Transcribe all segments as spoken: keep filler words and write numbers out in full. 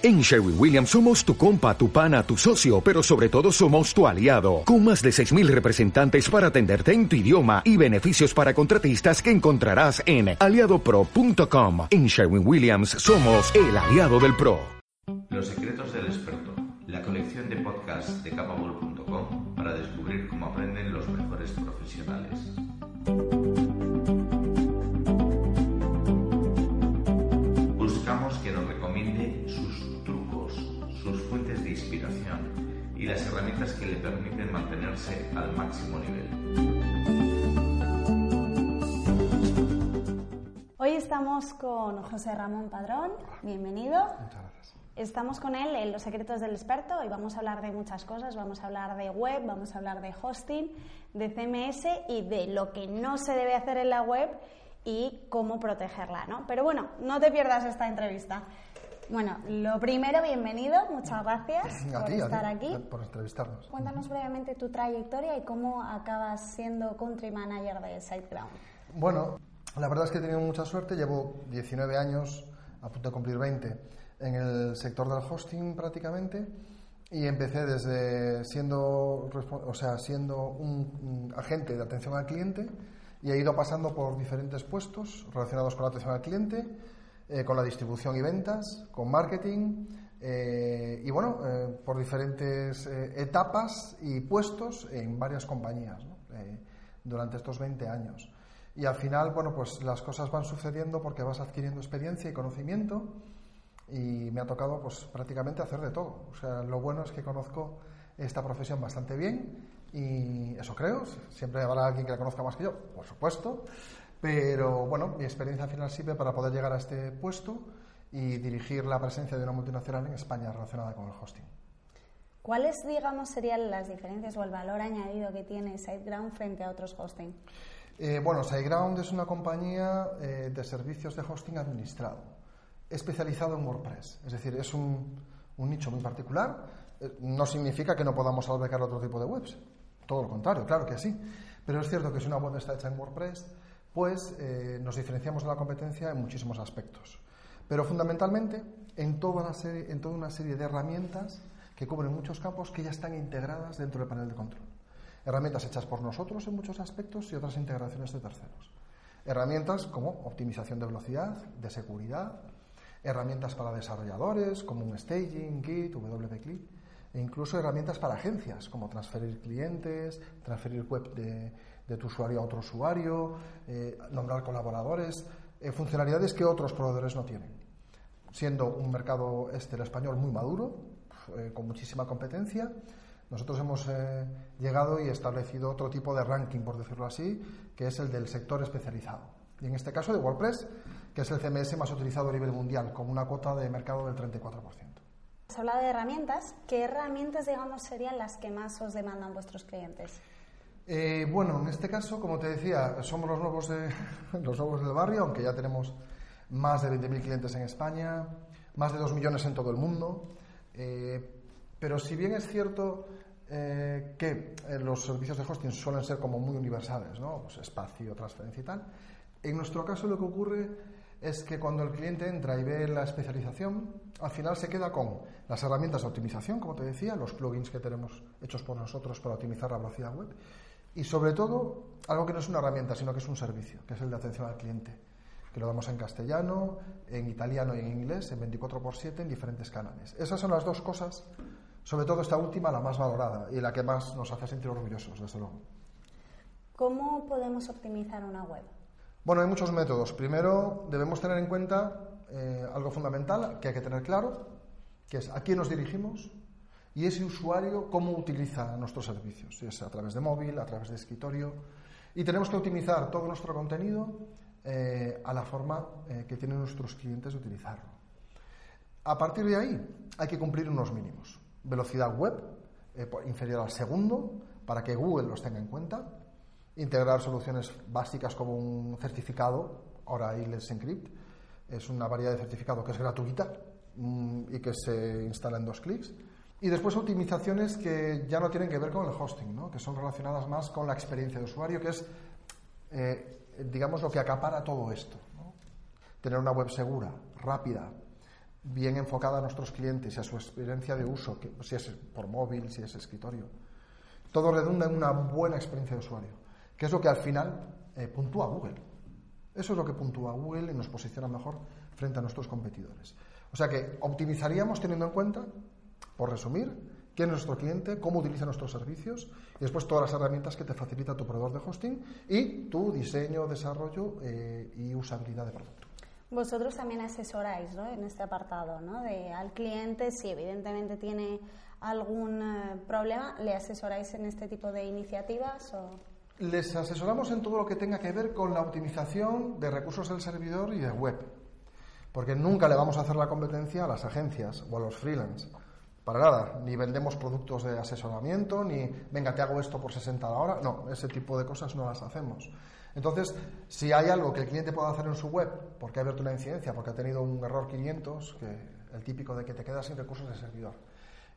En Sherwin-Williams somos tu compa, tu pana, tu socio, pero sobre todo somos tu aliado. Con más de seis mil representantes para atenderte en tu idioma y beneficios para contratistas que encontrarás en aliado pro punto com. En Sherwin-Williams somos el aliado del pro. Los secretos del experto, la colección de podcasts de capable punto com para descubrir cómo aprenden los mejores profesionales. Buscamos que nos recomiende sus trucos, sus fuentes de inspiración y las herramientas que le permiten mantenerse al máximo nivel. Hoy estamos con José Ramón Padrón. Bienvenido. Muchas gracias. Estamos con él en Los Secretos del Experto y vamos a hablar de muchas cosas. Vamos a hablar de web, vamos a hablar de hosting, de C M S y de lo que no se debe hacer en la web y cómo protegerla, ¿no? Pero bueno, no te pierdas esta entrevista. Bueno, lo primero, bienvenido, muchas gracias a por ti, estar a ti, aquí. Por entrevistarnos. Cuéntanos brevemente tu trayectoria y cómo acabas siendo Country Manager de SiteGround. Bueno, la verdad es que he tenido mucha suerte, llevo diecinueve años, a punto de cumplir veinte, en el sector del hosting prácticamente, y empecé desde siendo, o sea, siendo un, un agente de atención al cliente, y he ido pasando por diferentes puestos relacionados con la atención al cliente, eh, con la distribución y ventas, con marketing, eh, y bueno, eh, por diferentes eh, etapas y puestos en varias compañías, ¿no? eh, durante estos veinte años. Y al final, bueno, pues las cosas van sucediendo porque vas adquiriendo experiencia y conocimiento, y me ha tocado pues prácticamente hacer de todo. O sea, lo bueno es que conozco esta profesión bastante bien. Y eso creo, siempre habrá alguien que la conozca más que yo, por supuesto, pero bueno, mi experiencia final sirve para poder llegar a este puesto y dirigir la presencia de una multinacional en España relacionada con el hosting. ¿Cuáles, digamos, serían las diferencias o el valor añadido que tiene SiteGround frente a otros hosting? Eh, bueno, SiteGround es una compañía eh, de servicios de hosting administrado, especializado en WordPress, es decir, es un, un nicho muy particular. Eh, no significa que no podamos albergar otro tipo de webs. Todo lo contrario, claro que sí. Pero es cierto que si una web está hecha en WordPress, pues eh, nos diferenciamos de la competencia en muchísimos aspectos. Pero fundamentalmente en toda una serie, en toda una serie de herramientas que cubren muchos campos que ya están integradas dentro del panel de control. Herramientas hechas por nosotros en muchos aspectos y otras integraciones de terceros. Herramientas como optimización de velocidad, de seguridad, herramientas para desarrolladores como un staging, Git, doble u ce ele i. E incluso herramientas para agencias, como transferir clientes, transferir web de, de tu usuario a otro usuario, eh, nombrar colaboradores, eh, funcionalidades que otros proveedores no tienen. Siendo un mercado este, el español, muy maduro, eh, con muchísima competencia, nosotros hemos eh, llegado y establecido otro tipo de ranking, por decirlo así, que es el del sector especializado. Y en este caso de WordPress, que es el C M S más utilizado a nivel mundial, con una cuota de mercado del treinta y cuatro por ciento. Has hablado de herramientas. ¿Qué herramientas, digamos, serían las que más os demandan vuestros clientes? Eh, bueno, en este caso, como te decía, somos los nuevos, de, los nuevos del barrio, aunque ya tenemos más de veinte mil clientes en España, más de dos millones en todo el mundo. Eh, pero si bien es cierto eh, que los servicios de hosting suelen ser como muy universales, ¿no? Pues espacio, transferencia y tal, en nuestro caso lo que ocurre es que cuando el cliente entra y ve la especialización, al final se queda con las herramientas de optimización, como te decía, los plugins que tenemos hechos por nosotros para optimizar la velocidad web, y sobre todo, algo que no es una herramienta, sino que es un servicio, que es el de atención al cliente, que lo damos en castellano, en italiano y en inglés, en veinticuatro por siete, en diferentes canales. Esas son las dos cosas, sobre todo esta última, la más valorada, y la que más nos hace sentir orgullosos, desde luego. ¿Cómo podemos optimizar una web? Bueno, hay muchos métodos. Primero, debemos tener en cuenta eh, algo fundamental que hay que tener claro, que es a quién nos dirigimos y ese usuario cómo utiliza nuestros servicios, si es a través de móvil, a través de escritorio. Y tenemos que optimizar todo nuestro contenido eh, a la forma eh, que tienen nuestros clientes de utilizarlo. A partir de ahí, hay que cumplir unos mínimos. Velocidad web eh, inferior al segundo, para que Google los tenga en cuenta. Integrar soluciones básicas como un certificado, ahora hay Let's Encrypt, es una variedad de certificado que es gratuita y que se instala en dos clics. Y después optimizaciones que ya no tienen que ver con el hosting, ¿no? Que son relacionadas más con la experiencia de usuario, que es, eh, digamos, lo que acapara todo esto, ¿no? Tener una web segura, rápida, bien enfocada a nuestros clientes y a su experiencia de uso, que, si es por móvil, si es escritorio. Todo redunda en una buena experiencia de usuario, que es lo que al final eh, puntúa Google. Eso es lo que puntúa Google y nos posiciona mejor frente a nuestros competidores. O sea que optimizaríamos teniendo en cuenta, por resumir, quién es nuestro cliente, cómo utiliza nuestros servicios y después todas las herramientas que te facilita tu proveedor de hosting y tu diseño, desarrollo eh, y usabilidad de producto. Vosotros también asesoráis, ¿no?, en este apartado, ¿no?, de al cliente, si evidentemente tiene algún eh, problema, ¿le asesoráis en este tipo de iniciativas? O... Les asesoramos en todo lo que tenga que ver con la optimización de recursos del servidor y de web, porque nunca le vamos a hacer la competencia a las agencias o a los freelance, para nada, ni vendemos productos de asesoramiento, ni venga, te hago esto por sesenta a la hora, no, ese tipo de cosas no las hacemos. Entonces, si hay algo que el cliente pueda hacer en su web, porque ha abierto una incidencia, porque ha tenido un error quinientos, que el típico de que te quedas sin recursos de servidor,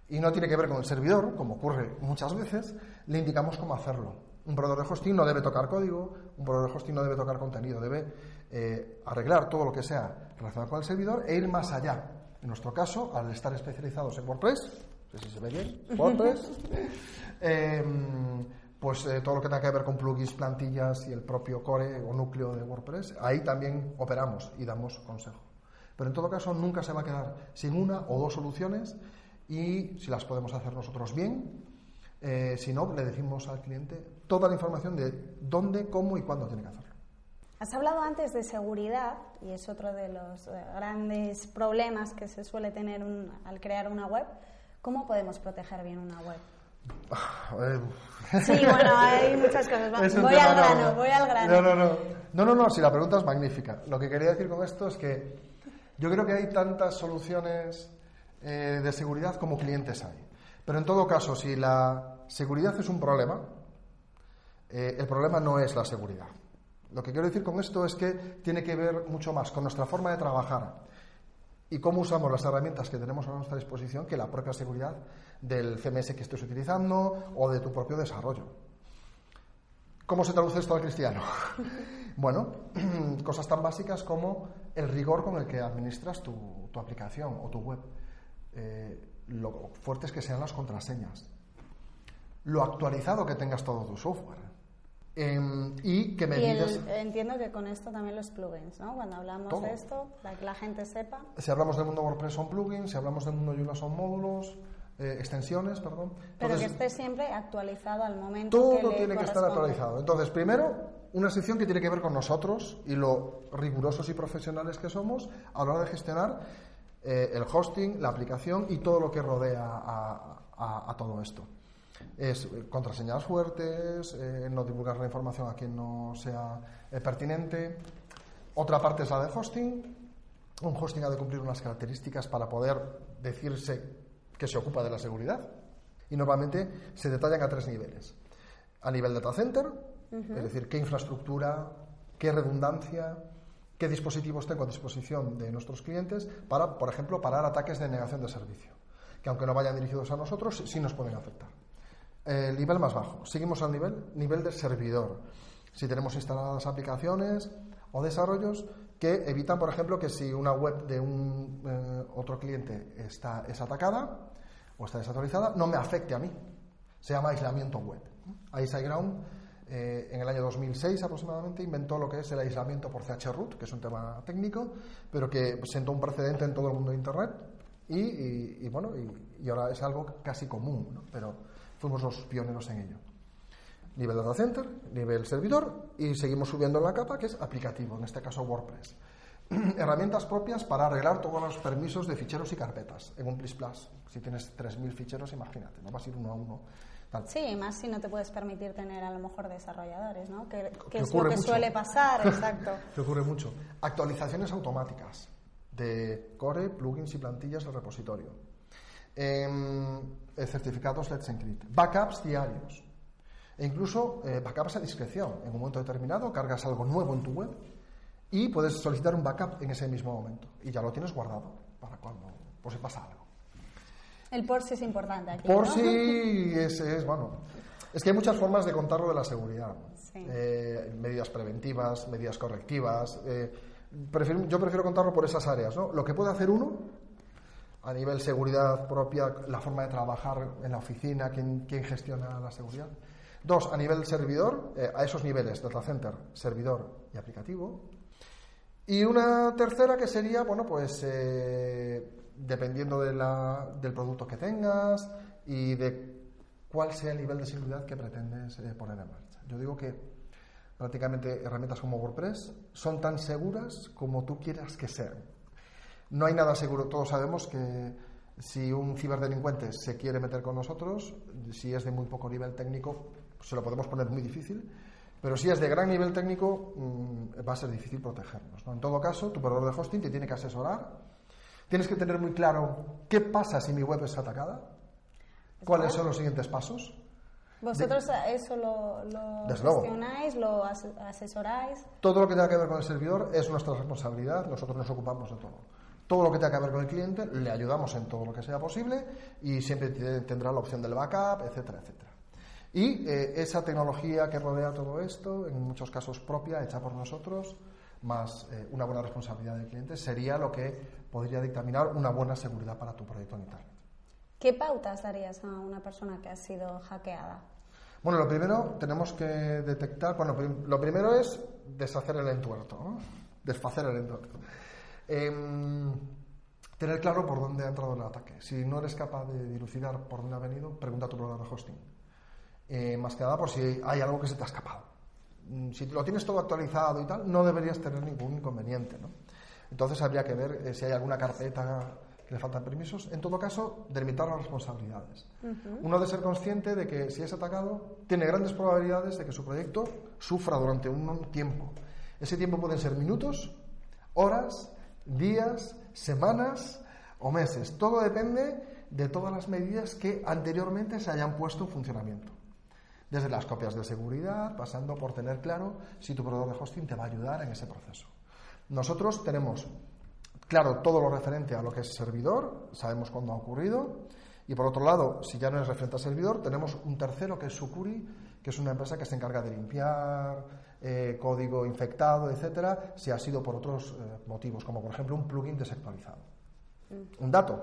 y no tiene que ver con el servidor, como ocurre muchas veces, le indicamos cómo hacerlo. Un proveedor de hosting no debe tocar código, un proveedor de hosting no debe tocar contenido, debe eh, arreglar todo lo que sea relacionado con el servidor e ir más allá. En nuestro caso, al estar especializados en WordPress, no sé si se ve bien, WordPress, eh, pues eh, todo lo que tenga que ver con plugins, plantillas y el propio core o núcleo de WordPress, ahí también operamos y damos consejo. Pero en todo caso nunca se va a quedar sin una o dos soluciones y si las podemos hacer nosotros bien, eh, si no, le decimos al cliente toda la información de dónde, cómo y cuándo tiene que hacerlo. Has hablado antes de seguridad y es otro de los grandes problemas que se suele tener un, al crear una web. ¿Cómo podemos proteger bien una web? Sí, bueno, hay muchas cosas. Voy al grano, voy al grano. No, no, no. No, no, no, si la pregunta es magnífica. Lo que quería decir con esto es que yo creo que hay tantas soluciones eh, de seguridad como clientes hay. Pero en todo caso, si la seguridad es un problema, eh, el problema no es la seguridad. Lo que quiero decir con esto es que tiene que ver mucho más con nuestra forma de trabajar y cómo usamos las herramientas que tenemos a nuestra disposición que la propia seguridad del C M S que estés utilizando o de tu propio desarrollo. ¿Cómo se traduce esto al cristiano? Bueno, cosas tan básicas como el rigor con el que administras tu, tu aplicación o tu web. Eh, lo fuertes que sean las contraseñas. Lo actualizado que tengas todo tu software. Eh, y que me y el, entiendo que con esto también los plugins, ¿no? Cuando hablamos todo. De esto, para que la gente sepa. Si hablamos del mundo WordPress son plugins, si hablamos del mundo Joomla son módulos, eh, extensiones, perdón. Entonces, pero que esté siempre actualizado al momento. Todo que le tiene que estar actualizado. Entonces, primero, una sección que tiene que ver con nosotros y lo rigurosos y profesionales que somos a la hora de gestionar eh, el hosting, la aplicación y todo lo que rodea a, a, a todo esto. Es contraseñas fuertes, eh, no divulgar la información a quien no sea eh, pertinente. Otra parte es la de hosting. Un hosting ha de cumplir unas características para poder decirse que se ocupa de la seguridad y normalmente se detallan a tres niveles. A nivel data center, uh-huh. Es decir, qué infraestructura, qué redundancia, qué dispositivos tengo a disposición de nuestros clientes para, por ejemplo, parar ataques de negación de servicio, que aunque no vayan dirigidos a nosotros, sí nos pueden afectar. El nivel más bajo, seguimos al nivel nivel del servidor, si tenemos instaladas aplicaciones o desarrollos que evitan, por ejemplo, que si una web de un eh, otro cliente está, es atacada o está desactualizada, no me afecte a mí. Se llama aislamiento web. Ahí SiteGround eh, en el año dos mil seis aproximadamente inventó lo que es el aislamiento por chroot, que es un tema técnico, pero que sentó un precedente en todo el mundo de internet y, y, y bueno y, y ahora es algo casi común, ¿no? Pero fuimos los pioneros en ello. Nivel data center, nivel servidor y seguimos subiendo en la capa que es aplicativo, en este caso WordPress. Herramientas propias para arreglar todos los permisos de ficheros y carpetas en un Plis Plus. Si tienes tres mil ficheros, imagínate, no vas a ir uno a uno. Tal. Sí, más si no te puedes permitir tener a lo mejor desarrolladores, ¿no? Que, que es lo que mucho. Suele pasar, exacto. Te ocurre mucho. Actualizaciones automáticas de core, plugins y plantillas del repositorio. Eh, certificados Let's Encrypt, backups diarios e incluso eh, backups a discreción. En un momento determinado cargas algo nuevo en tu web y puedes solicitar un backup en ese mismo momento y ya lo tienes guardado para cuando, por si pasa algo. El por si es importante aquí, por ¿no? si es, es bueno, es que hay muchas formas de contarlo de la seguridad, ¿no? Sí. eh, medidas preventivas, medidas correctivas, eh, prefiero, yo prefiero contarlo por esas áreas, ¿no? Lo que puede hacer uno a nivel seguridad propia, la forma de trabajar en la oficina, quién, quién gestiona la seguridad. Dos, a nivel servidor, eh, a esos niveles, data center, servidor y aplicativo. Y una tercera que sería, bueno, pues eh, dependiendo de la, del producto que tengas y de cuál sea el nivel de seguridad que pretendes eh, poner en marcha. Yo digo que prácticamente herramientas como WordPress son tan seguras como tú quieras que sean. No hay nada seguro. Todos sabemos que si un ciberdelincuente se quiere meter con nosotros, si es de muy poco nivel técnico, pues se lo podemos poner muy difícil. Pero si es de gran nivel técnico, mmm, va a ser difícil protegernos, ¿no? En todo caso, tu proveedor de hosting te tiene que asesorar. Tienes que tener muy claro qué pasa si mi web es atacada, cuáles son los siguientes pasos. ¿Vosotros de, eso lo, lo gestionáis, lo as, asesoráis? Todo lo que tenga que ver con el servidor es nuestra responsabilidad, nosotros nos ocupamos de todo. Todo lo que tenga que ver con el cliente, le ayudamos en todo lo que sea posible y siempre te, tendrá la opción del backup, etcétera, etcétera. Y eh, esa tecnología que rodea todo esto, en muchos casos propia, hecha por nosotros, más eh, una buena responsabilidad del cliente, sería lo que podría dictaminar una buena seguridad para tu proyecto en Internet. ¿Qué pautas darías a una persona que ha sido hackeada? Bueno, lo primero tenemos que detectar... Bueno, lo primero es deshacer el entuerto, ¿no? Desfacer el entuerto. Eh, tener claro por dónde ha entrado el ataque. Si no eres capaz de dilucidar por dónde ha venido, pregunta a tu proveedor de hosting. Eh, más que nada por si hay algo que se te ha escapado. Si lo tienes todo actualizado y tal, no deberías tener ningún inconveniente, ¿no? Entonces habría que ver eh, si hay alguna carpeta que le faltan permisos. En todo caso, delimitar las responsabilidades. Uh-huh. Uno debe ser consciente de que si es atacado, tiene grandes probabilidades de que su proyecto sufra durante un tiempo. Ese tiempo pueden ser minutos, horas, días, semanas o meses. Todo depende de todas las medidas que anteriormente se hayan puesto en funcionamiento. Desde las copias de seguridad, pasando por tener claro si tu proveedor de hosting te va a ayudar en ese proceso. Nosotros tenemos claro todo lo referente a lo que es servidor, sabemos cuándo ha ocurrido, y por otro lado, si ya no es referente a servidor, tenemos un tercero que es Sucuri, que es una empresa que se encarga de limpiar eh, código infectado, etcétera, si ha sido por otros eh, motivos, como por ejemplo un plugin desactualizado. Mm. Un dato,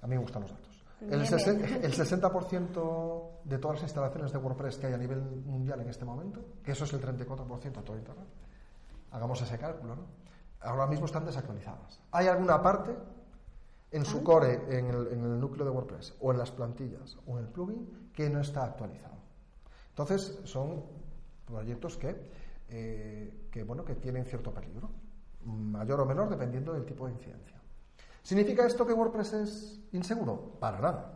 a mí me gustan los datos. El sesenta por ciento de todas las instalaciones de WordPress que hay a nivel mundial en este momento, que eso es el treinta y cuatro por ciento de todo Internet, hagamos ese cálculo, ¿no? Ahora mismo están desactualizadas. Hay alguna parte en su core, en el, en el núcleo de WordPress, o en las plantillas, o en el plugin, que no está actualizado. Entonces, son proyectos que, eh, que, bueno, que tienen cierto peligro, mayor o menor, dependiendo del tipo de incidencia. ¿Significa esto que WordPress es inseguro? Para nada.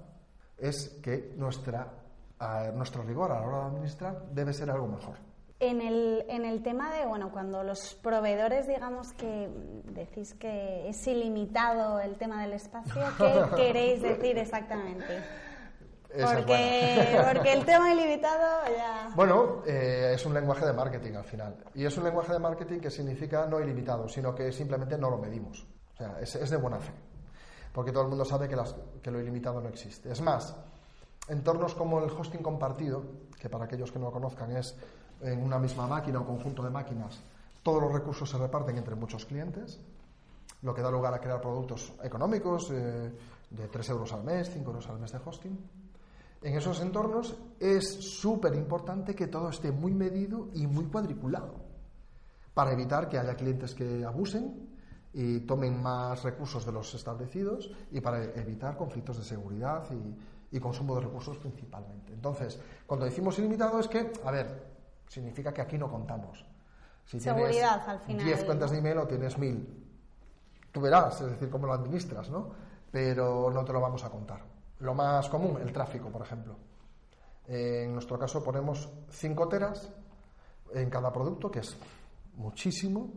Es que nuestra, a, nuestro rigor a la hora de administrar debe ser algo mejor. En el, en el tema de, bueno, cuando los proveedores, digamos que decís que es ilimitado el tema del espacio, ¿qué queréis decir exactamente? Porque, porque el tema ilimitado ya... Bueno, eh, es un lenguaje de marketing al final. Y es un lenguaje de marketing que significa no ilimitado, sino que simplemente no lo medimos. O sea, es, es de buena fe. Porque todo el mundo sabe que, las, que lo ilimitado no existe. Es más, entornos como el hosting compartido, que para aquellos que no lo conozcan es en una misma máquina o conjunto de máquinas, todos los recursos se reparten entre muchos clientes, lo que da lugar a crear productos económicos eh, de tres euros al mes, cinco euros al mes de hosting. En esos entornos es súper importante que todo esté muy medido y muy cuadriculado para evitar que haya clientes que abusen y tomen más recursos de los establecidos y para evitar conflictos de seguridad y, y consumo de recursos principalmente. Entonces, cuando decimos ilimitado es que, a ver, significa que aquí no contamos. Si seguridad, tienes al final, diez cuentas de email o tienes mil, tú verás, es decir, cómo lo administras, ¿no? Pero no te lo vamos a contar. Lo más común, el tráfico, por ejemplo. Eh, en nuestro caso ponemos cinco teras en cada producto, que es muchísimo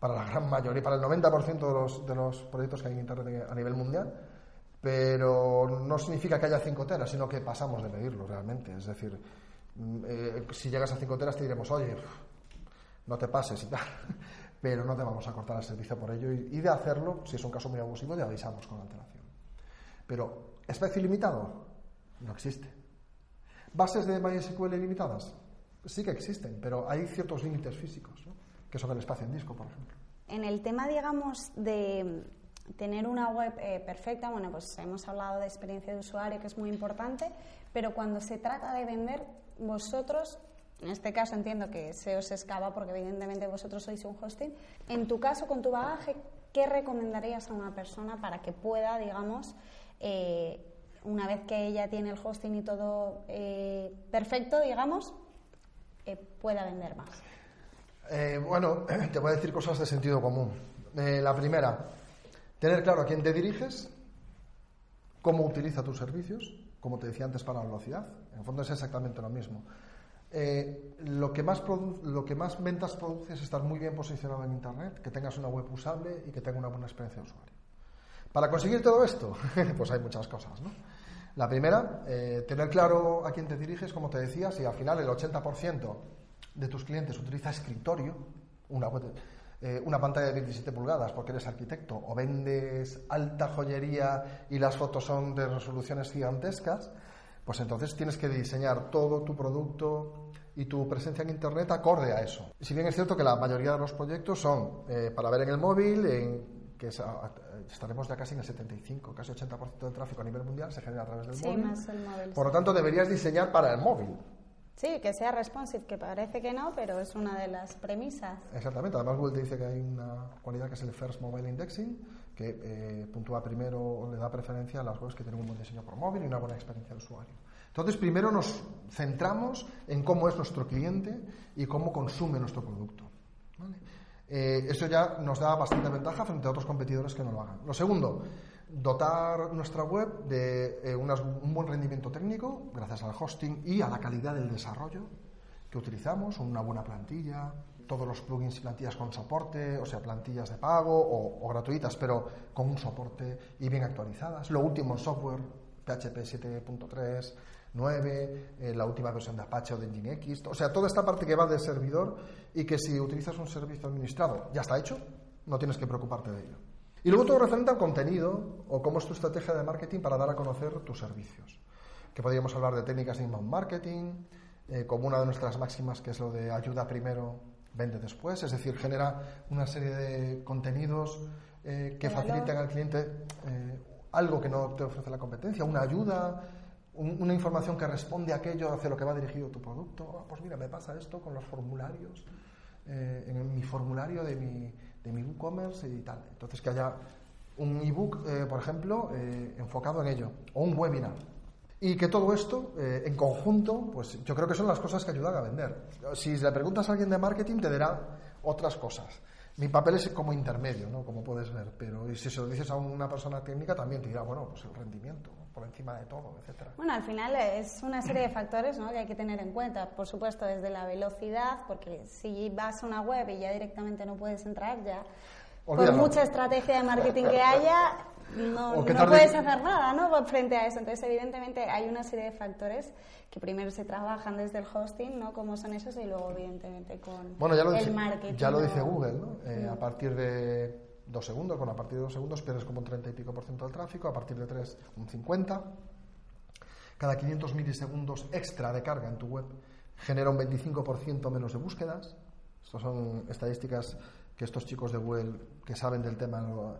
para la gran mayoría, para el noventa por ciento de los, de los proyectos que hay en Internet a nivel mundial, pero no significa que haya cinco teras, sino que pasamos de medirlo realmente. Es decir, Eh, si llegas a cinco teras te diremos, oye, no te pases y tal, pero no te vamos a cortar el servicio por ello y, y de hacerlo, si es un caso muy abusivo, te avisamos con antelación. Pero espacio ilimitado no existe. Bases de MySQL ilimitadas sí que existen, pero hay ciertos límites físicos, ¿no? Que son el espacio en disco, por ejemplo. En el tema, digamos, de tener una web eh, perfecta, bueno, pues hemos hablado de experiencia de usuario, que es muy importante, pero cuando se trata de vender, vosotros, en este caso entiendo que se os escapa porque evidentemente vosotros sois un hosting, en tu caso, con tu bagaje, ¿qué recomendarías a una persona para que pueda, digamos, eh, una vez que ella tiene el hosting y todo eh, perfecto, digamos, eh, pueda vender más? Eh, bueno, te voy a decir cosas de sentido común. Eh, la primera, tener claro a quién te diriges, cómo utiliza tus servicios, como te decía antes para la velocidad. En el fondo es exactamente lo mismo. Eh, lo que más produ- lo que más ventas produce es estar muy bien posicionado en Internet, que tengas una web usable y que tenga una buena experiencia de usuario. Para conseguir todo esto, pues hay muchas cosas, ¿no? La primera, eh, tener claro a quién te diriges, como te decía. Si al final el ochenta por ciento de tus clientes utiliza escritorio, una web, eh, una pantalla de veintisiete pulgadas porque eres arquitecto o vendes alta joyería y las fotos son de resoluciones gigantescas, pues entonces tienes que diseñar todo tu producto y tu presencia en Internet acorde a eso. Si bien es cierto que la mayoría de los proyectos son eh, para ver en el móvil, en, que es, estaremos ya casi en el setenta y cinco, casi ochenta por ciento del tráfico a nivel mundial se genera a través del sí, móvil. Más el móvil. Por lo tanto, deberías diseñar para el móvil. Sí, que sea responsive, que parece que no, pero es una de las premisas. Exactamente, además Google te dice que hay una cualidad que es el First Mobile Indexing, que eh, puntúa primero o le da preferencia a las webs que tienen un buen diseño por móvil y una buena experiencia de usuario. Entonces, primero nos centramos en cómo es nuestro cliente y cómo consume nuestro producto, ¿vale? Eh, eso ya nos da bastante ventaja frente a otros competidores que no lo hagan. Lo segundo, dotar nuestra web de eh, unas, un buen rendimiento técnico gracias al hosting y a la calidad del desarrollo que utilizamos, una buena plantilla, todos los plugins y plantillas con soporte, o sea, plantillas de pago o, o gratuitas, pero con un soporte y bien actualizadas. Lo último en software, P H P siete punto tres, nueve, eh, la última versión de Apache o de Nginx, o sea, toda esta parte que va del servidor y que si utilizas un servicio administrado ya está hecho, no tienes que preocuparte de ello. Y luego todo referente al contenido o cómo es tu estrategia de marketing para dar a conocer tus servicios, que podríamos hablar de técnicas de inbound marketing, eh, como una de nuestras máximas, que es lo de ayuda primero, vende después, es decir, genera una serie de contenidos eh, que facilitan al cliente eh, algo que no te ofrece la competencia, una ayuda, un, una información que responde a aquello hacia lo que va dirigido tu producto. Oh, pues mira, me pasa esto con los formularios, eh, en mi formulario de mi de mi e-commerce y tal. Entonces que haya un ebook, eh, por ejemplo, eh, enfocado en ello, o un webinar. Y que todo esto, eh, en conjunto, pues yo creo que son las cosas que ayudan a vender. Si le preguntas a alguien de marketing, te dirá otras cosas. Mi papel es como intermedio, ¿no? Como puedes ver. Pero si se lo dices a una persona técnica, también te dirá, bueno, pues el rendimiento, por encima de todo, etcétera. Bueno, al final es una serie de factores, ¿no?, que hay que tener en cuenta. Por supuesto, desde la velocidad, porque si vas a una web y ya directamente no puedes entrar, ya... Olvídalo. Por mucha estrategia de marketing que haya, no, no puedes hacer nada, ¿no?, frente a eso. Entonces, evidentemente, hay una serie de factores que primero se trabajan desde el hosting, ¿no?, como son esos, y luego, evidentemente, con bueno, ya lo el dice, marketing. Ya lo dice Google, ¿no? Eh, sí. A partir de dos segundos, bueno, a partir de dos segundos pierdes como un treinta y pico por ciento del tráfico, a partir de tres, un cincuenta. Cada quinientos milisegundos extra de carga en tu web genera un veinticinco por ciento menos de búsquedas. Estas son estadísticas que estos chicos de Google que saben del tema,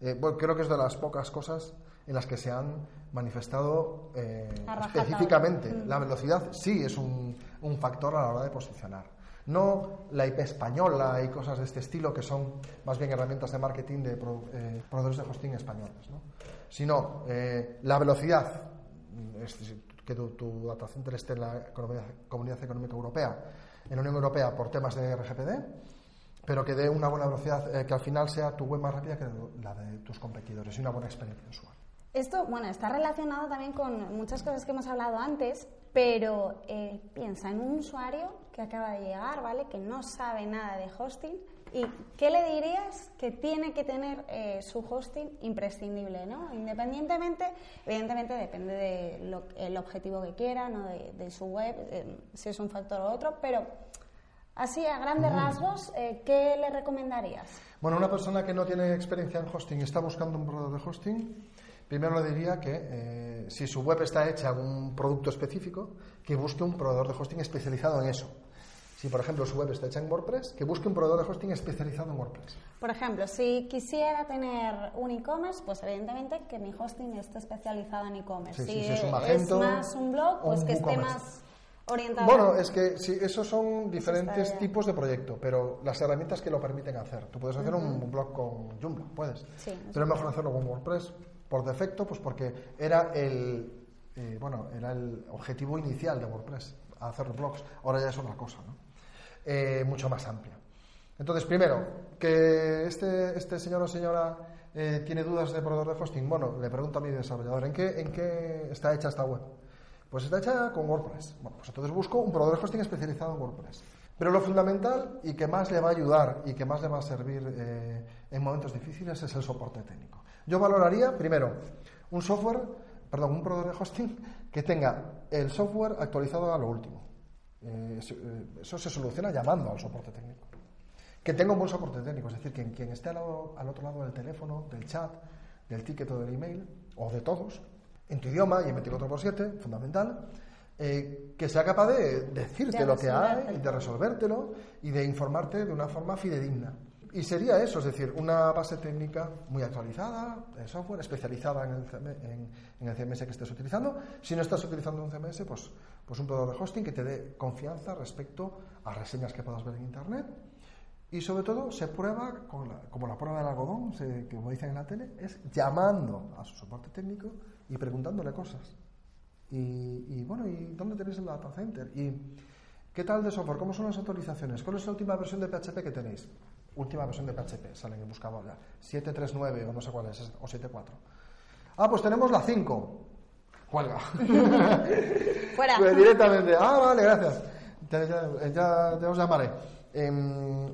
eh, bueno, creo que es de las pocas cosas en las que se han manifestado eh, específicamente. Mm. La velocidad sí es un, un factor a la hora de posicionar. No la I P española y cosas de este estilo, que son más bien herramientas de marketing de pro, eh, proveedores de hosting españoles, ¿no?, sino eh, la velocidad, es decir, que tu, tu data center esté en la comunidad, comunidad Económica Europea, en la Unión Europea, por temas de R G P D, pero que dé una buena velocidad, eh, que al final sea tu web más rápida que la de tus competidores y una buena experiencia de usuario. Esto, bueno, está relacionado también con muchas cosas que hemos hablado antes, pero eh, piensa en un usuario que acaba de llegar, ¿vale?, que no sabe nada de hosting, y ¿qué le dirías que tiene que tener eh, su hosting imprescindible, ¿no? Independientemente, evidentemente depende del de objetivo que quiera, ¿no?, de, de su web, eh, si es un factor u otro, pero... Así, a grandes rasgos, eh, ¿qué le recomendarías? Bueno, una persona que no tiene experiencia en hosting y está buscando un proveedor de hosting, primero le diría que eh, si su web está hecha en un producto específico, que busque un proveedor de hosting especializado en eso. si por ejemplo su web está hecha en WordPress, que busque un proveedor de hosting especializado en WordPress. Por ejemplo, si quisiera tener un e-commerce, pues evidentemente que mi hosting esté especializado en e-commerce. Sí, si sí, es, un Magento, es más un blog, pues un que esté más orientado. Bueno, es que sí, esos son diferentes eso tipos de proyecto, pero las herramientas que lo permiten hacer. Tú puedes hacer uh-huh. un blog con Joomla, puedes, sí, pero es mejor hacerlo con WordPress por defecto, pues porque era el Eh, bueno, era el objetivo inicial de WordPress, hacer blogs. Ahora ya es otra cosa, ¿no? Eh, mucho más amplia. Entonces, primero, que este, este señor o señora eh, tiene dudas de proveedor de hosting, bueno, le pregunto a mi desarrollador, ¿en qué, en qué está hecha esta web? Pues está hecha con WordPress. Bueno, pues entonces busco un proveedor de hosting especializado en WordPress. Pero lo fundamental y que más le va a ayudar y que más le va a servir eh, en momentos difíciles es el soporte técnico. Yo valoraría, primero, un software... Perdón, un proveedor de hosting que tenga el software actualizado a lo último. Eh, eso, eh, eso se soluciona llamando al soporte técnico. Que tenga un buen soporte técnico, es decir, que quien esté al, lado, al otro lado del teléfono, del chat, del ticket o del email, o de todos, en tu idioma y en veinticuatro por siete, fundamental, eh, que sea capaz de decirte de lo que hay, y de resolvértelo y de informarte de una forma fidedigna. Y sería eso, es decir, una base técnica muy actualizada, de software especializada en el, C M, en, en el C M S que estés utilizando. Si no estás utilizando un C M S, pues, pues un proveedor de hosting que te dé confianza respecto a reseñas que puedas ver en Internet. Y sobre todo, se prueba, con la, como la prueba del algodón, se, como dicen en la tele, es llamando a su soporte técnico y preguntándole cosas. Y, y bueno, ¿y dónde tenéis el data center? ¿Y qué tal de software? ¿Cómo son las actualizaciones? ¿Cuál es la última versión de P H P que tenéis? Última versión de P H P, salen en buscador ya. siete punto tres punto nueve o no sé cuál es, o siete punto cuatro. Ah, pues tenemos la cinco. Cuelga. Fuera. Pues directamente. Ah, vale, gracias. Ya, ya, ya, ya os llamaré. Eh,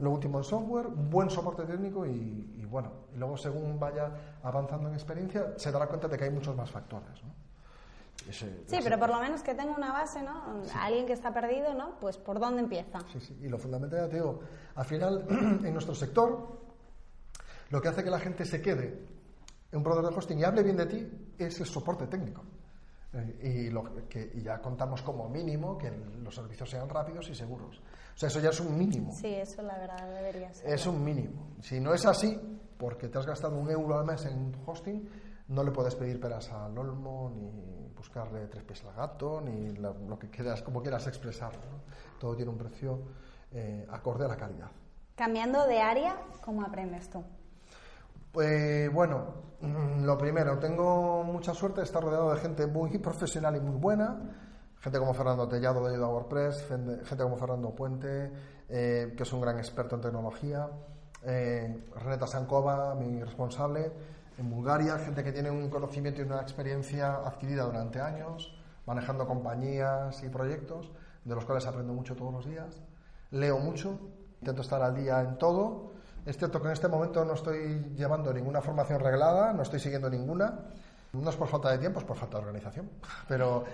lo último en software, buen soporte técnico y, y bueno. Y luego, según vaya avanzando en experiencia, se dará cuenta de que hay muchos más factores, ¿no? Ese, sí, pero por lo menos que tenga una base, ¿no? Sí. Alguien que está perdido, ¿no? Pues por dónde empieza. Sí, sí. Y lo fundamental, te digo, al final, en nuestro sector, lo que hace que la gente se quede en un proveedor de hosting y hable bien de ti es el soporte técnico. Eh, y, lo que, y ya contamos como mínimo que los servicios sean rápidos y seguros. O sea, eso ya es un mínimo. Sí, eso la verdad debería ser. Es un mínimo. Si no es así, porque te has gastado un euro al mes en hosting, no le puedes pedir peras al olmo, ni buscarle tres pies al gato, ni la, lo que quieras, como quieras expresarlo, ¿no? Todo tiene un precio eh, acorde a la calidad. Cambiando de área, ¿cómo aprendes tú? Pues bueno, lo primero, tengo mucha suerte de estar rodeado de gente muy profesional y muy buena. Gente como Fernando Tellado de Ayuda a WordPress, gente como Fernando Puente, eh, que es un gran experto en tecnología, eh, Renata Sancova, mi responsable en Bulgaria, gente que tiene un conocimiento y una experiencia adquirida durante años, manejando compañías y proyectos, de los cuales aprendo mucho todos los días. Leo mucho, intento estar al día en todo. Es cierto que en este momento no estoy llevando ninguna formación reglada, no estoy siguiendo ninguna. No es por falta de tiempo, es por falta de organización. Pero,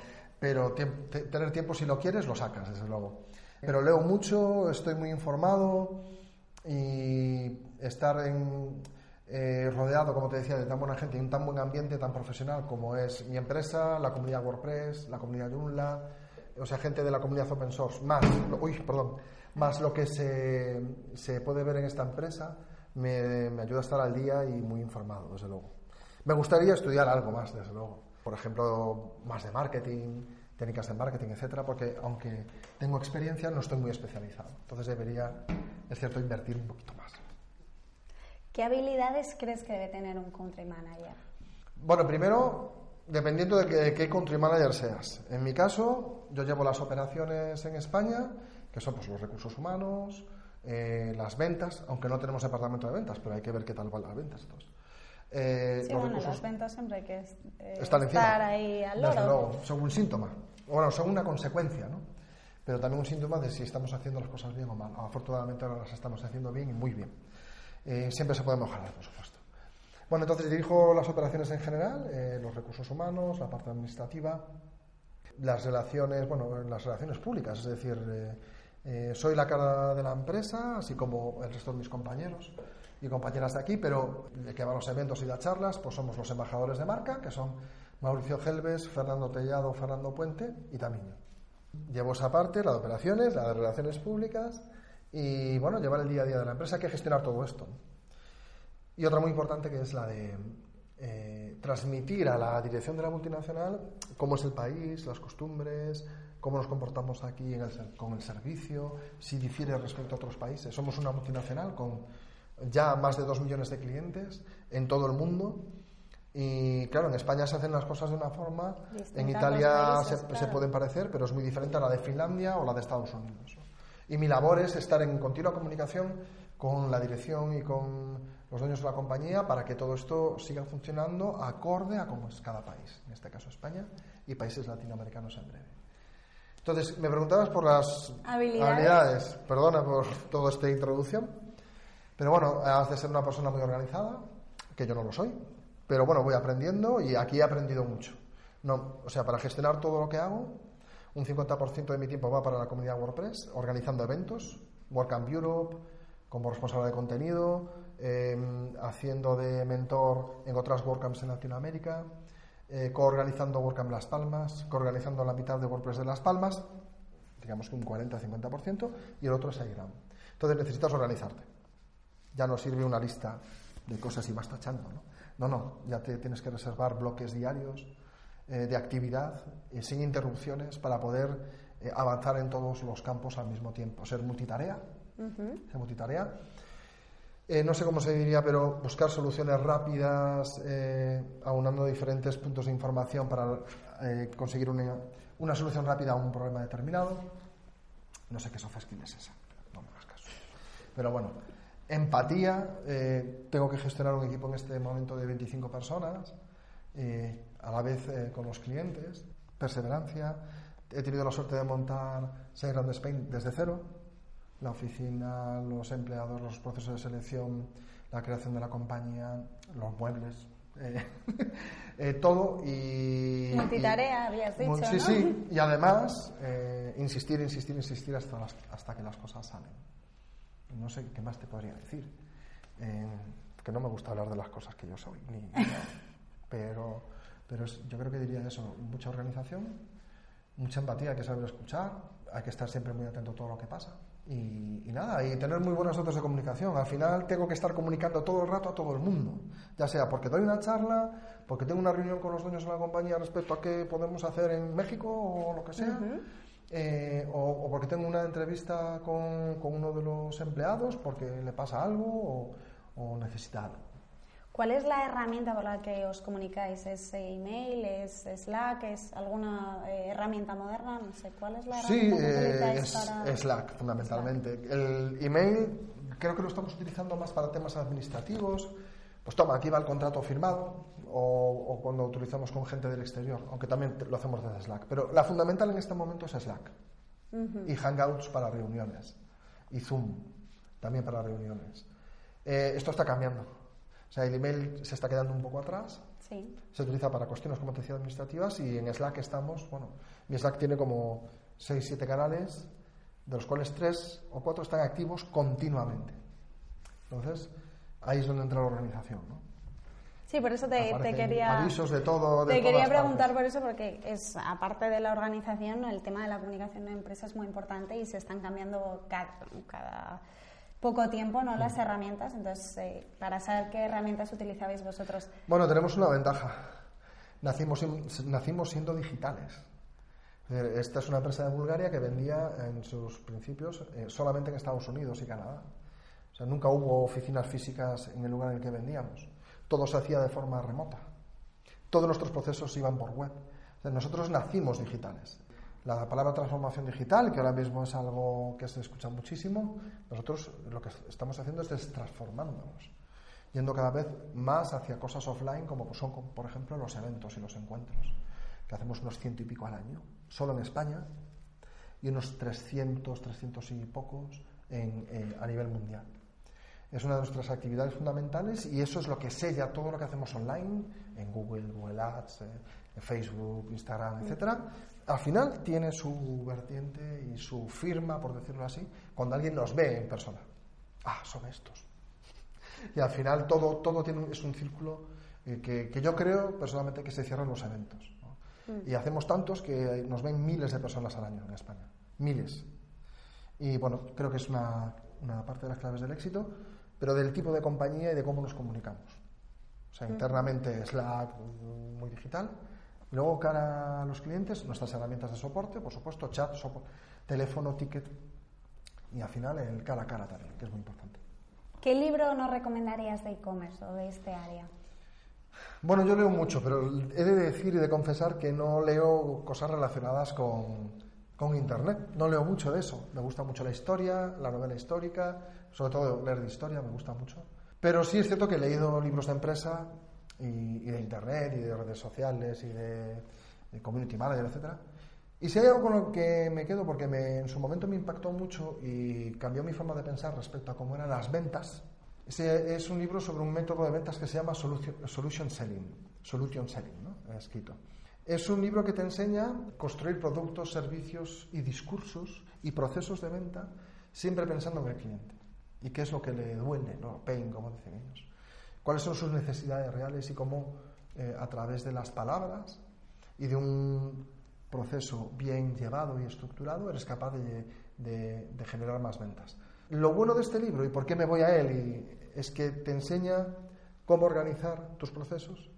pero tiemp- t- tener tiempo, si lo quieres, lo sacas, desde luego. Pero leo mucho, estoy muy informado y estar en... Eh, rodeado, como te decía, de tan buena gente y un tan buen ambiente, tan profesional como es mi empresa, la comunidad WordPress, la comunidad Joomla, o sea, gente de la comunidad open source, más, lo, uy, perdón, más lo que se, se puede ver en esta empresa, me, me ayuda a estar al día y muy informado, desde luego. Me gustaría estudiar algo más, desde luego. Por ejemplo, más de marketing, técnicas de marketing, etcétera, porque aunque tengo experiencia, no estoy muy especializado. Entonces debería, es cierto, invertir un poquito más. ¿Qué habilidades crees que debe tener un country manager? Bueno, primero, dependiendo de, que, de qué country manager seas. En mi caso, yo llevo las operaciones en España, que son pues, los recursos humanos, eh, las ventas, aunque no tenemos departamento de ventas, pero hay que ver qué tal van las ventas. Entonces. Eh, sí, bueno, las ventas siempre hay que eh, estar encima, ahí al loro. Desde luego, son un síntoma, bueno, son una consecuencia, ¿no? Pero también un síntoma de si estamos haciendo las cosas bien o mal. Afortunadamente ahora las estamos haciendo bien y muy bien. Eh, siempre se puede mejorar, por supuesto. Bueno, entonces dirijo las operaciones en general, eh, los recursos humanos, la parte administrativa, las relaciones, bueno, las relaciones públicas, es decir, eh, eh, soy la cara de la empresa, así como el resto de mis compañeros y compañeras de aquí, pero de que van los eventos y las charlas, pues somos los embajadores de marca, que son Mauricio Gelves, Fernando Tellado, Fernando Puente y Taminho. Llevamos aparte la de operaciones, la de relaciones públicas y, bueno, llevar el día a día de la empresa, que gestionar todo esto. Y otra muy importante, que es la de eh, transmitir a la dirección de la multinacional cómo es el país, las costumbres, cómo nos comportamos aquí en el, con el servicio, si difiere respecto a otros países. Somos una multinacional con ya más de dos millones de clientes en todo el mundo. Y claro, en España se hacen las cosas de una forma, distinta, en Italia países, se, claro. se pueden parecer, pero es muy diferente a la de Finlandia o la de Estados Unidos. Y mi labor es estar en continua comunicación con la dirección y con los dueños de la compañía para que todo esto siga funcionando acorde a cómo es cada país, en este caso España y países latinoamericanos en breve. Entonces, me preguntabas por las habilidades, habilidades. Perdona por toda esta introducción, pero bueno, has de ser una persona muy organizada, que yo no lo soy. Pero bueno, voy aprendiendo y aquí he aprendido mucho. No, o sea, para gestionar todo lo que hago, un cincuenta por ciento de mi tiempo va para la comunidad WordPress, organizando eventos, WordCamp Europe, como responsable de contenido, eh, haciendo de mentor en otras WordCamps en Latinoamérica, eh, coorganizando WordCamp Las Palmas, coorganizando la mitad de WordPress de Las Palmas, digamos que un cuarenta a cincuenta por ciento, y el otro es SiteGround. Entonces necesitas organizarte. Ya no sirve una lista de cosas y vas tachando, ¿no? No, no, ya te tienes que reservar bloques diarios eh, de actividad eh, sin interrupciones para poder eh, avanzar en todos los campos al mismo tiempo. Ser multitarea, uh-huh. ser multitarea. Eh, no sé cómo se diría, pero buscar soluciones rápidas, eh, aunando diferentes puntos de información para eh, conseguir una, una solución rápida a un problema determinado. No sé qué soft skill es esa, no me hagas caso. Pero bueno. Empatía, eh, tengo que gestionar un equipo en este momento de veinticinco personas, eh, a la vez eh, con los clientes. Perseverancia, he tenido la suerte de montar SiteGround Spain desde cero, la oficina, los empleados, los procesos de selección, la creación de la compañía, los muebles, eh, eh, todo y... Multitarea, habías dicho, ¿no? Sí, sí, y además eh, insistir, insistir, insistir hasta, las, hasta que las cosas salen. No sé qué más te podría decir. Eh, que no me gusta hablar de las cosas que yo soy. Ni, ni pero pero yo creo que diría eso. Mucha organización, mucha empatía, hay que saber escuchar, hay que estar siempre muy atento a todo lo que pasa. Y, y nada, y tener muy buenas notas de comunicación. Al final tengo que estar comunicando todo el rato a todo el mundo. Ya sea porque doy una charla, porque tengo una reunión con los dueños de la compañía respecto a qué podemos hacer en México o lo que sea. Uh-huh. Eh, o, o porque tengo una entrevista con, con uno de los empleados porque le pasa algo o, o necesita algo. ¿Cuál es la herramienta por la que os comunicáis? ¿Es email? ¿Es Slack? ¿Es alguna eh, herramienta moderna? No sé, ¿cuál es la herramienta? Sí, que eh, es para... Slack, fundamentalmente. Slack. El email creo que lo estamos utilizando más para temas administrativos. Pues toma, aquí va el contrato firmado o, o cuando utilizamos con gente del exterior, aunque también lo hacemos desde Slack. Pero la fundamental en este momento es Slack uh-huh. y Hangouts para reuniones y Zoom también para reuniones. Eh, esto está cambiando. O sea, el email se está quedando un poco atrás. Sí. Se utiliza para cuestiones, como te decía, administrativas y en Slack estamos, bueno, mi Slack tiene como seis, siete canales, de los cuales tres o cuatro están activos continuamente. Entonces... ahí es donde entra la organización, ¿no? Sí, por eso te, te quería... avisos de todo, de Te quería preguntar partes. Por eso, porque es aparte de la organización, el tema de la comunicación de empresa es muy importante y se están cambiando cada, cada poco tiempo, ¿no? Las sí. herramientas. Entonces, eh, para saber qué herramientas utilizabais vosotros. Bueno, tenemos una ventaja. Nacimos, nacimos siendo digitales. Esta es una empresa de Bulgaria que vendía en sus principios eh, solamente en Estados Unidos y Canadá. O sea, nunca hubo oficinas físicas en el lugar en el que vendíamos. Todo se hacía de forma remota. Todos nuestros procesos iban por web. O sea, nosotros nacimos digitales. La palabra transformación digital, que ahora mismo es algo que se escucha muchísimo, nosotros lo que estamos haciendo es transformándonos. Yendo cada vez más hacia cosas offline, como son, por ejemplo, los eventos y los encuentros, que hacemos unos ciento y pico al año, solo en España, y unos trescientos, trescientos y pocos en, eh, a nivel mundial. Es una de nuestras actividades fundamentales y eso es lo que sella todo lo que hacemos online, en Google, Google Ads, eh, en Facebook, Instagram, etcétera. Al final tiene su vertiente y su firma, por decirlo así, cuando alguien nos ve en persona. Ah, son estos. Y al final todo, todo tiene, es un círculo eh, que, que yo creo personalmente que se cierran los eventos, ¿no? Mm. Y hacemos tantos que nos ven miles de personas al año en España. Miles. Y bueno, creo que es una, una parte de las claves del éxito, pero del tipo de compañía y de cómo nos comunicamos. O sea, internamente Slack, muy digital. Luego, cara a los clientes, nuestras herramientas de soporte, por supuesto, chat, soporte, teléfono, ticket. Y al final, el cara a cara también, que es muy importante. ¿Qué libro nos recomendarías de e-commerce o de este área? Bueno, yo leo mucho, pero he de decir y de confesar que no leo cosas relacionadas con, con Internet. No leo mucho de eso. Me gusta mucho la historia, la novela histórica, sobre todo leer de historia, me gusta mucho. Pero sí es cierto que he leído libros de empresa y, y de Internet y de redes sociales y de, de community manager, etcétera. Y si hay algo con lo que me quedo, porque me, en su momento me impactó mucho y cambió mi forma de pensar respecto a cómo eran las ventas. Ese es un libro sobre un método de ventas que se llama Solution Selling, Solution Selling, ¿no? Escrito. Es un libro que te enseña a construir productos, servicios y discursos y procesos de venta siempre pensando en el cliente y qué es lo que le duele, ¿no? Pain, como dicen ellos. Cuáles son sus necesidades reales y cómo eh, a través de las palabras y de un proceso bien llevado y estructurado eres capaz de, de, de generar más ventas. Lo bueno de este libro, y por qué me voy a él, y es que te enseña cómo organizar tus procesos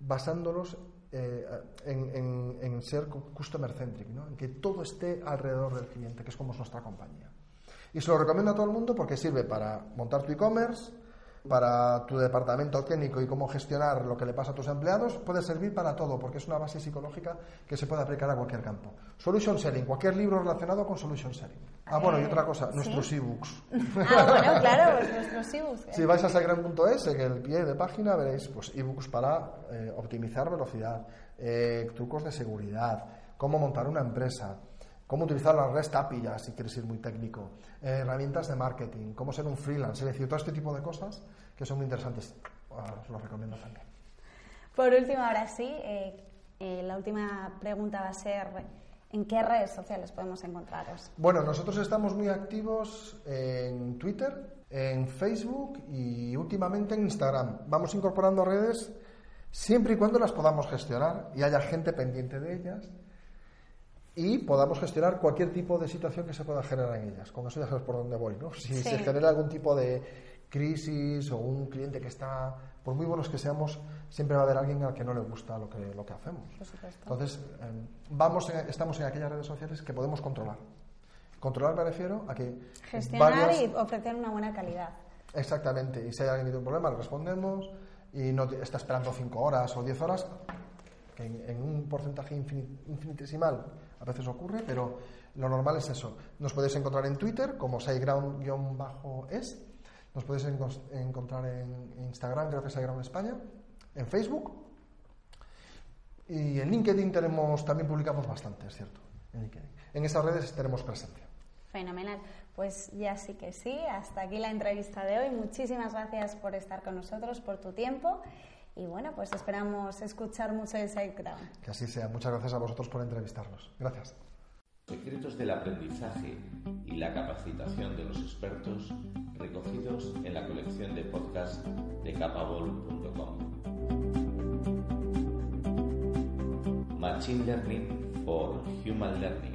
basándolos eh, en, en, en ser customer centric, ¿no? En que todo esté alrededor del cliente, que es como es nuestra compañía. Y se lo recomiendo a todo el mundo porque sirve para montar tu e-commerce, para tu departamento técnico y cómo gestionar lo que le pasa a tus empleados, puede servir para todo, porque es una base psicológica que se puede aplicar a cualquier campo. Solution Selling, cualquier libro relacionado con Solution Selling. Ah, bueno, y otra cosa, ¿sí? Nuestros ebooks. Ah, bueno, claro, pues nuestros ebooks. Si vais a siteground punto es, en el pie de página veréis pues ebooks para eh, optimizar velocidad, eh, trucos de seguridad, cómo montar una empresa, cómo utilizar las REST A P I, ya, si quieres ir muy técnico, eh, herramientas de marketing, cómo ser un freelance, es decir, todo este tipo de cosas que son muy interesantes. Os los recomiendo también. Por último, ahora sí, eh, eh, la última pregunta va a ser, ¿en qué redes sociales podemos encontraros? Bueno, nosotros estamos muy activos en Twitter, en Facebook y últimamente en Instagram. Vamos incorporando redes siempre y cuando las podamos gestionar y haya gente pendiente de ellas, y podamos gestionar cualquier tipo de situación que se pueda generar en ellas. Con eso ya sabes por dónde voy, ¿no? Si sí. se genera algún tipo de crisis o un cliente que está, por muy buenos que seamos, siempre va a haber alguien al que no le gusta lo que, lo que hacemos. Por supuesto. Entonces, eh, vamos en, estamos en aquellas redes sociales que podemos controlar. Controlar me refiero a que... Gestionar varias... y ofrecer una buena calidad. Exactamente. Y si hay alguien que tiene un problema, le respondemos y no te, está esperando cinco horas o diez horas, que en, en un porcentaje infinit, infinitesimal a veces ocurre, pero lo normal es eso. Nos podéis encontrar en Twitter como siteground guión es, nos podéis en, encontrar en Instagram, creo que es SiteGround España, en Facebook y en LinkedIn tenemos, también publicamos bastante, es cierto, en LinkedIn. En esas redes tenemos presencia. Fenomenal. Pues ya sí que sí, hasta aquí la entrevista de hoy. Muchísimas gracias por estar con nosotros, por tu tiempo. Y bueno, pues esperamos escuchar mucho de SiteGround. Que así sea. Muchas gracias a vosotros por entrevistarnos. Gracias. Secretos del aprendizaje y la capacitación de los expertos recogidos en la colección de podcasts de capable punto com. Machine Learning for Human Learning.